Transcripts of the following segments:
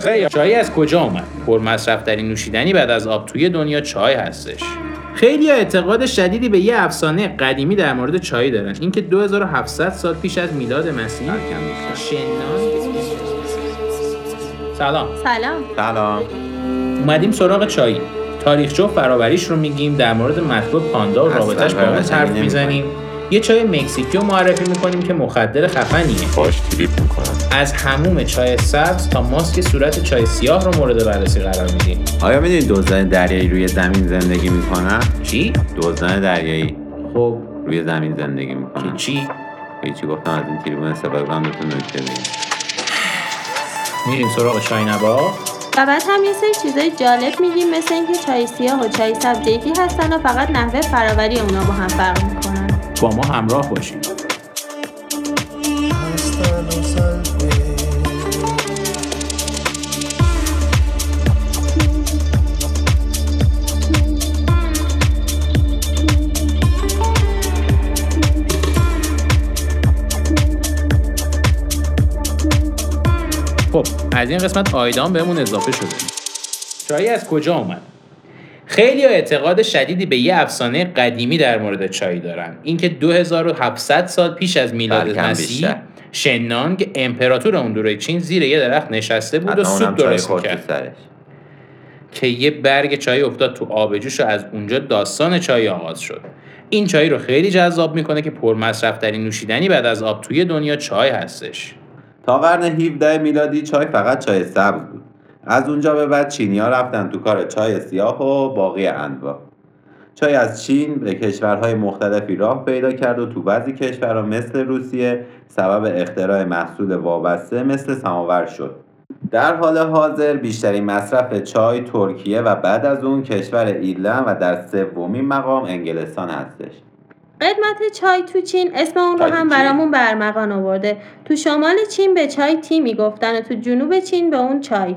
خیلی چای از کجا اومد؟ پرمصرف‌ترین نوشیدنی بعد از آب توی دنیا چای هستش. خیلی اعتقاد شدیدی به یه افسانه قدیمی در مورد چای دارن، اینکه 2700 سال پیش از میلاد مسیح شنان. سلام. سلام. سلام. اومدیم سراغ چای. تاریخچه و فراوریش رو میگیم، در مورد مطلب پاندا و رابطش با اون حرف میزنیم. یه چای مکزیکی رو معرفی میکنیم که مخدر خفنیه. باش تریپ میکنم. از حموم چای سبز تا ماسک صورت چای سیاه رو مورد بررسی قرار میدیم. آیا میدونید دزدان دریایی روی زمین زندگی میکنن؟ چی؟ دزدان دریایی. خب روی زمین زندگی میکنن. که چی؟ هیچی گفتم از این تریبون سبقاً بهتون نکته میگم. میریم سراغ چای نبات و بعد هم یه سری چیزای جالب میگیم، مثل اینکه چای سیاه و چای سبز یکی هستن و فقط نحوه فراوری اونا با هم فرق میکنن. با ما همراه باشیم. خب از این قسمت آیدان بهمون اضافه شده. چای از کجا اومد؟ خیلی اعتقاد شدیدی به یه افسانه قدیمی در مورد چای دارن، اینکه 2700 سال پیش از میلاد مسیح شنانگ امپراتور اون دوره چین زیر یه درخت نشسته بود و سوپ درست کرد که یه برگ چای افتاد تو آب جوش و از اونجا داستان چای آغاز شد. این چای رو خیلی جذاب میکنه که پرمصرف‌ترین نوشیدنی بعد از آب توی دنیا چای هستش. تا قرن 17 میلادی چای فقط چای سبز بود. از اونجا به بعد چینی‌ها رفتن تو کار چای سیاه و باقی انواع. چای از چین به کشورهای مختلفی راه پیدا کرد و تو بعضی کشورها مثل روسیه سبب اختراع محصول وابسته مثل سماور شد. در حال حاضر بیشترین مصرف چای ترکیه و بعد از اون کشور ایرلند و در سومین مقام انگلستان هستش. قدمت چای تو چین اسم اون رو هم برامون برمغان آورده. تو شمال چین به چای تی میگفتن و تو جنوب چین به اون چای.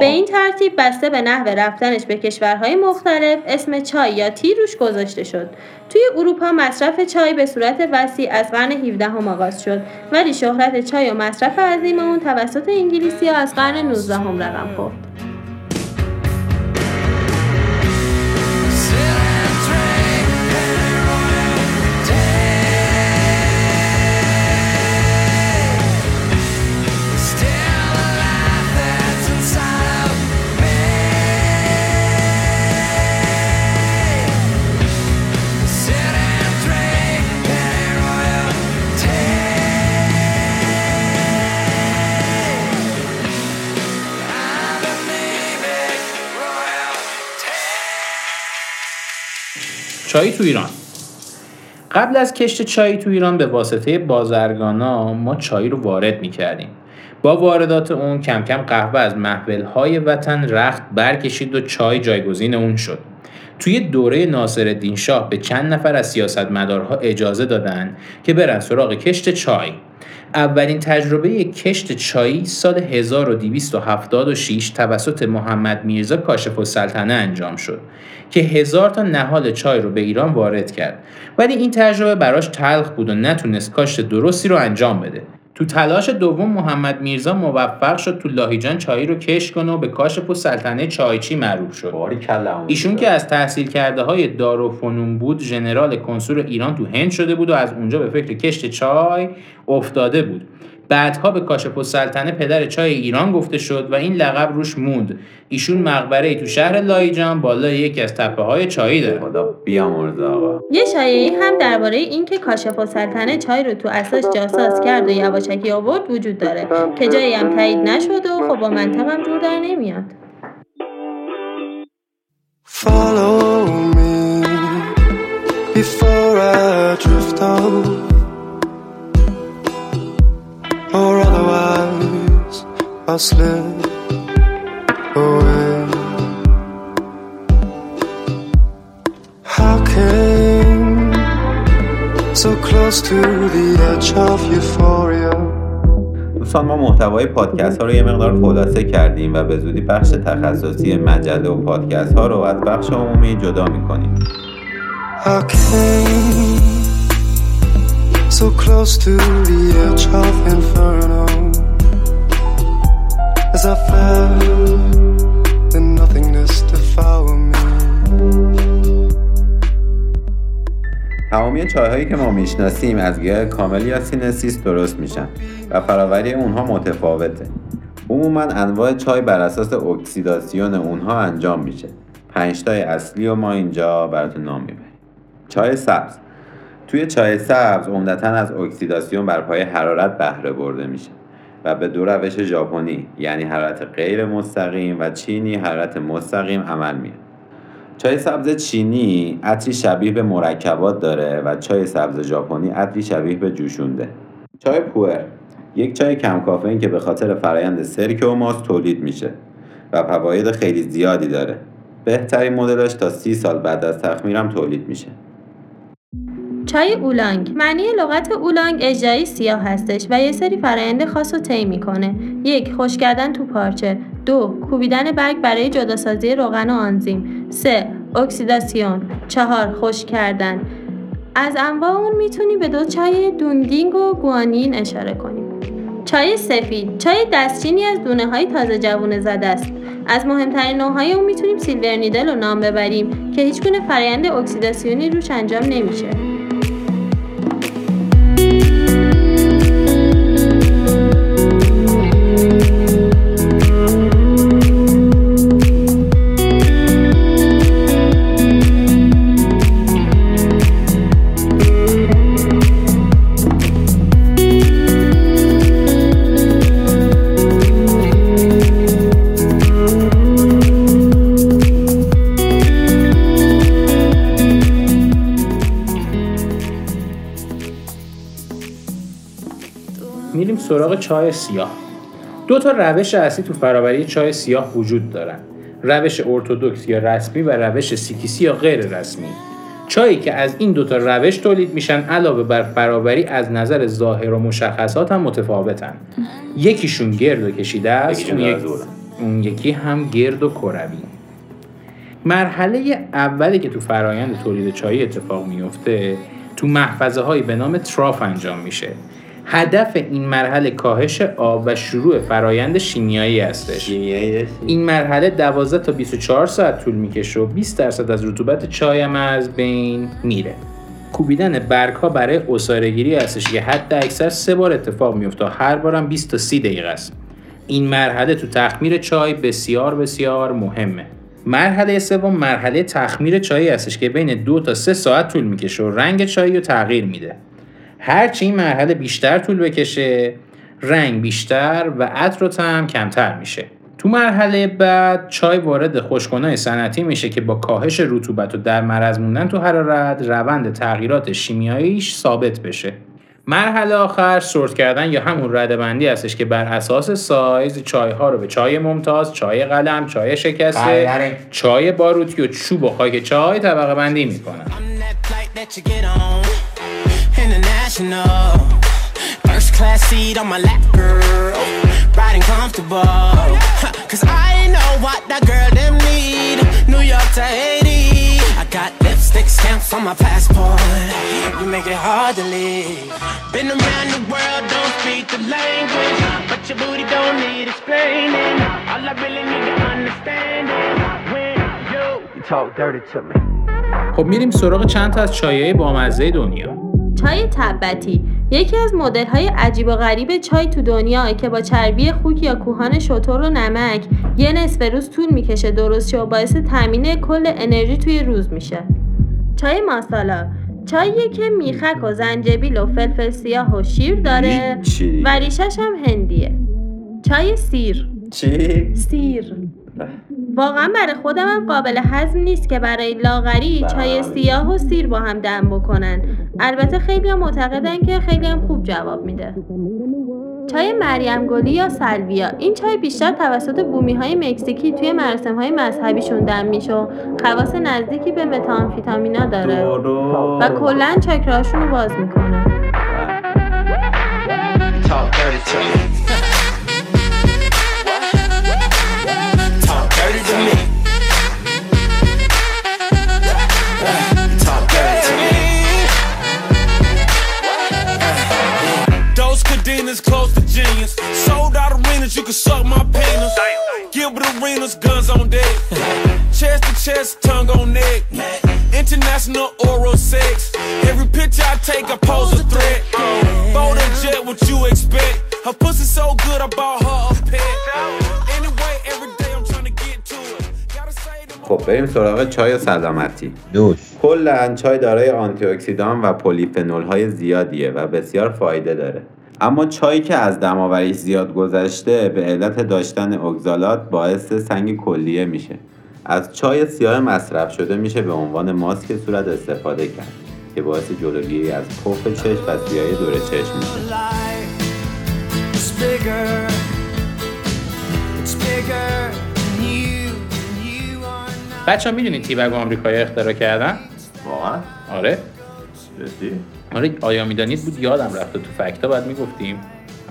به این ترتیب بسته به نحو رفتنش به کشورهای مختلف اسم چای یا تی روش گذاشته شد. توی اروپا مصرف چای به صورت وسیع از قرن 17 هم آغاز شد، ولی شهرت چای و مصرف عظیم اون توسط انگلیسی‌ها از قرن 19 هم رقم خورد. چای تو ایران. قبل از کشت چای تو ایران به واسطه بازرگانا ما چای رو وارد می‌کردیم. با واردات اون کم کم قهوه از محفل‌های وطن رخت برکشید و چای جایگزین اون شد. توی دوره ناصرالدین شاه به چند نفر از سیاستمدارها اجازه دادن که برن سراغ کشت چای. اولین تجربه کشت چای سال 1276 توسط محمد میرزا کاشف‌السلطنه انجام شد که 1000 تا نهال چای رو به ایران وارد کرد، ولی این تجربه براش تلخ بود و نتونست کاشت درستی رو انجام بده. تو تلاش دوم محمد میرزا موفق شد تو لاهیجان چای رو کشت کنه و به کاشف‌السلطنه چایچی معروف شد. ایشون که از تحصیل کرده های دارالفنون بود، ژنرال کنسول ایران تو هند شده بود و از اونجا به فکر کشت چای افتاده بود. بعدها به کاشف‌السلطنه پدر چای ایران گفته شد و این لقب روش موند. ایشون مقبره‌ای تو شهر لاهیجان بالای یکی از تپه‌های چایی داره. خدا بیامرز آقا. یه شایعی هم درباره اینکه کاشف‌السلطنه چای رو تو اساس جاساز کرد و یواشکی آورد وجود داره که جایی هم تایید نشد و خب با منطق هم جور در نمیاد. Follow me before I drift out. Or otherwise I'll slip away. How came so close to the edge of euphoria. دوستان ما محتوای پادکست ها رو یه مقدار خلاصه کردیم و به زودی بخش تخصصی مجله و پادکست ها رو از بخش عمومی جدا میکنیم. How came so close to the edge of inferno as I تمامی چایهایی که ما میشناسیم از گیاه کاملیا سیننسیس درست میشن و فراوری اونها متفاوته. عموما انواع چای بر اساس اکسیداسیون اونها انجام میشه. 5 تای اصلی و ما اینجا براتون نام میبریم. چای سبز. توی چای سبز عمدتاً از اکسیداسیون بر پایه حرارت بهره برده میشه و به دو روش ژاپنی، یعنی حرارت غیر مستقیم و چینی حرارت مستقیم عمل میاد. چای سبز چینی عطری شبیه به مرکبات داره و چای سبز ژاپنی عطری شبیه به جوشونده. چای پوئر یک چای کم کافئین که به خاطر فرآیند سرکه و ماست تولید میشه و فواید خیلی زیادی داره. بهترین مدلش تا 30 سال بعد از تخمیر هم تولید میشه. چای اولانگ. معنی لغت اولانگ اجزای سیاه هستش و یه سری فرآیند خاص رو طی میکنه. 1. خشک کردن تو پارچه. 2. کوبیدن برگ برای جداسازی روغن و آنزیم. 3. اکسیداسیون. 4. خشک کردن. از انواع اون میتونی به 2 چای دوندینگ و گوانین اشاره کنیم. چای سفید. چای دستچینی از دونه‌های تازه جوونه زده است. از مهمترین نوع‌های اون میتونیم سیلور نیدل رو نام ببریم که هیچگونه فرآیند اکسیداسیونی روش انجام نمیشه. سراغ چای سیاه. 2 تا روش اصلی تو فراوری چای سیاه وجود دارن. روش ارتدوکس یا رسمی و روش سیکیسی یا غیر رسمی. چایی که از این 2 تا روش تولید میشن علاوه بر فراوری از نظر ظاهر و مشخصات هم متفاوتن. یکیشون گرد و کشیده است، اون یکی هم گرد و کروی. مرحله اولی که تو فرایند تولید چای اتفاق میفته تو محفظه هایی به نام تراف انجام میشه. هدف این مرحله کاهش آب و شروع فرایند شیمیایی هستش. این مرحله 12 تا 24 ساعت طول میکشه و 20% از رطوبت چای هم از بین میره. کوبیدن برگ ها برای عصاره‌گیری هستش که حد اکثر 3 بار اتفاق میفته، هر بارم 20 تا 30 دقیقه است. این مرحله تو تخمیر چای بسیار بسیار مهمه. مرحله سوم مرحله تخمیر چای هستش که بین 2 تا 3 ساعت طول میکشه و رنگ چای رو تغییر میده. هرچی این مرحله بیشتر طول بکشه رنگ بیشتر و عطر و طعم کمتر میشه. تو مرحله بعد چای وارد خشک‌کننده صنعتی میشه که با کاهش رطوبت و در معرض موندن تو حرارت روند تغییرات شیمیاییش ثابت بشه. مرحله آخر سورت کردن یا همون رده‌بندی هستش که بر اساس سایز چای‌ها رو به چای ممتاز، چای قلم، چای شکسته، چای باروتی و چوب و خاک چای طبقه بندی میکنن. International first class seat on my lap girl riding comfortable cuz I know what that girl them need New York to Haiti I got lipstick stamps on my passport you make it hard to leave been around the world don't speak the language but your booty don't need explaining all I really need to understand is when you talk dirty to me. خب میریم سراغ چند تا از چای‌های بامزه دنیا. چای تبتی یکی از مدل‌های عجیب و غریب چای تو دنیا که با چربی خوک یا کوهان شتر و نمک یه نصف روز طول می‌کشه درست شه و باعث تامین کل انرژی توی روز میشه. چای ماسالا چاییه که میخک و زنجبیل و فلفل سیاه و شیر داره و ریشش هم هندیه. چای سیر سیر واقعا برای خودم هم قابل هضم نیست که برای لاغری چای سیاه و سیر با هم دم بکنن. البته خیلی هم معتقدن که خیلی هم خوب جواب میده. چای مریم گلی یا سالویا این چای بیشتر توسط بومی‌های مکزیکی توی مراسم‌های مذهبیشون دم میشه و خواص نزدیکی به متامفیتامینا داره و کلاً چاکراشون رو باز میکنه. Sold out arenas, you can suck my penis. criminals, guns on deck. Chest to chest, tongue on neck. International oral sex. Every picture I take, I pose a threat. Fold a jet, what you expect? Her pussy so good, I bought her a pet. Anyway, every day I'm trying to get to it. Gotta say the خب بریم سراغ چای سلامتی. دوش کلاً چای دارای آنتی اکسیدان و پلیفنول‌های زیادیه و بسیار فایده داره. اما چایی که از دماوریش زیاد گذشته به علت داشتن اگزالات باعث سنگ کلیه میشه. از چای سیاه مصرف شده میشه به عنوان ماسک صورت استفاده کرد که باعث جلوگیری از پف چشم و سیاهی دور چشم میشه. بچه ها میدونید تیبگ آمریکایی اختراع کردن؟ واقعا؟ آره جدی؟ آره آیا میدانید بود یادم رفته تو فکتا بعد میگفتیم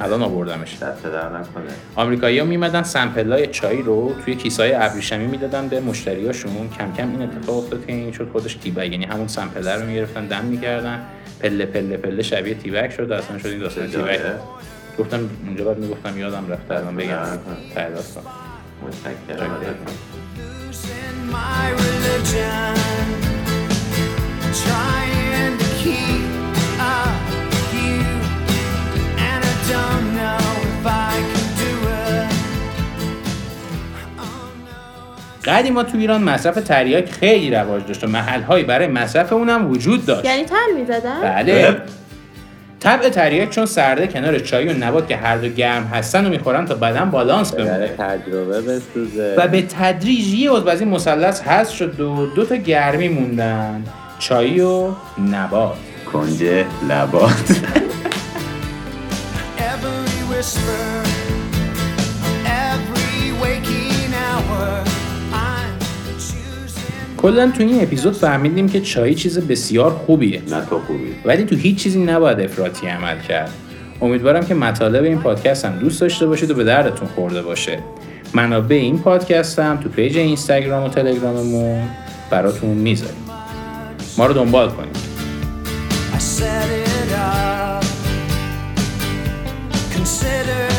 الان آوردمش. دست در نکنه. آمریکایی‌ها میمدن سمپلای چای رو توی کیسه‌های ابریشمی میدادن به مشتریاشون. کم کم این اتفاق افتاد که این شد خودش تیبگ، یعنی همون سمپل رو میگرفتن دم میکردن پله پله پله شبیه تیبگ شد اصلا شد این داستان تیبگ. گفتم اونجا بعد میگفتم یادم رفته الان بگم تا داستان. متشکرم. قدیما تو ایران مصرف تریاک خیلی رواج داشت و محل‌هایی برای مصرف اونم وجود داشت. یعنی تل می‌زدن؟ بله. طبع تریاک چون سرده کنار چای و نبات که هر دو گرم هستن رو می‌خورن تا بدن بالانس بمونه. تجربه بسوزه. و به تدریج یه عضو از این مثلث حذف شد و دو تا گرمی موندن. چای و نبات. کنجه نبات. کلاً تو این اپیزود فهمیدیم که چای چیز بسیار خوبیه، نه تو خوبی، ولی تو هیچ چیزی نباید افراطی عمل کرد. امیدوارم که مطالب این پادکست هم دوست داشته باشید و به دردتون خورده باشه. منابع این پادکست هم تو پیج اینستاگرام و تلگراممون براتون میذاریم، ما رو دنبال کنید. Consider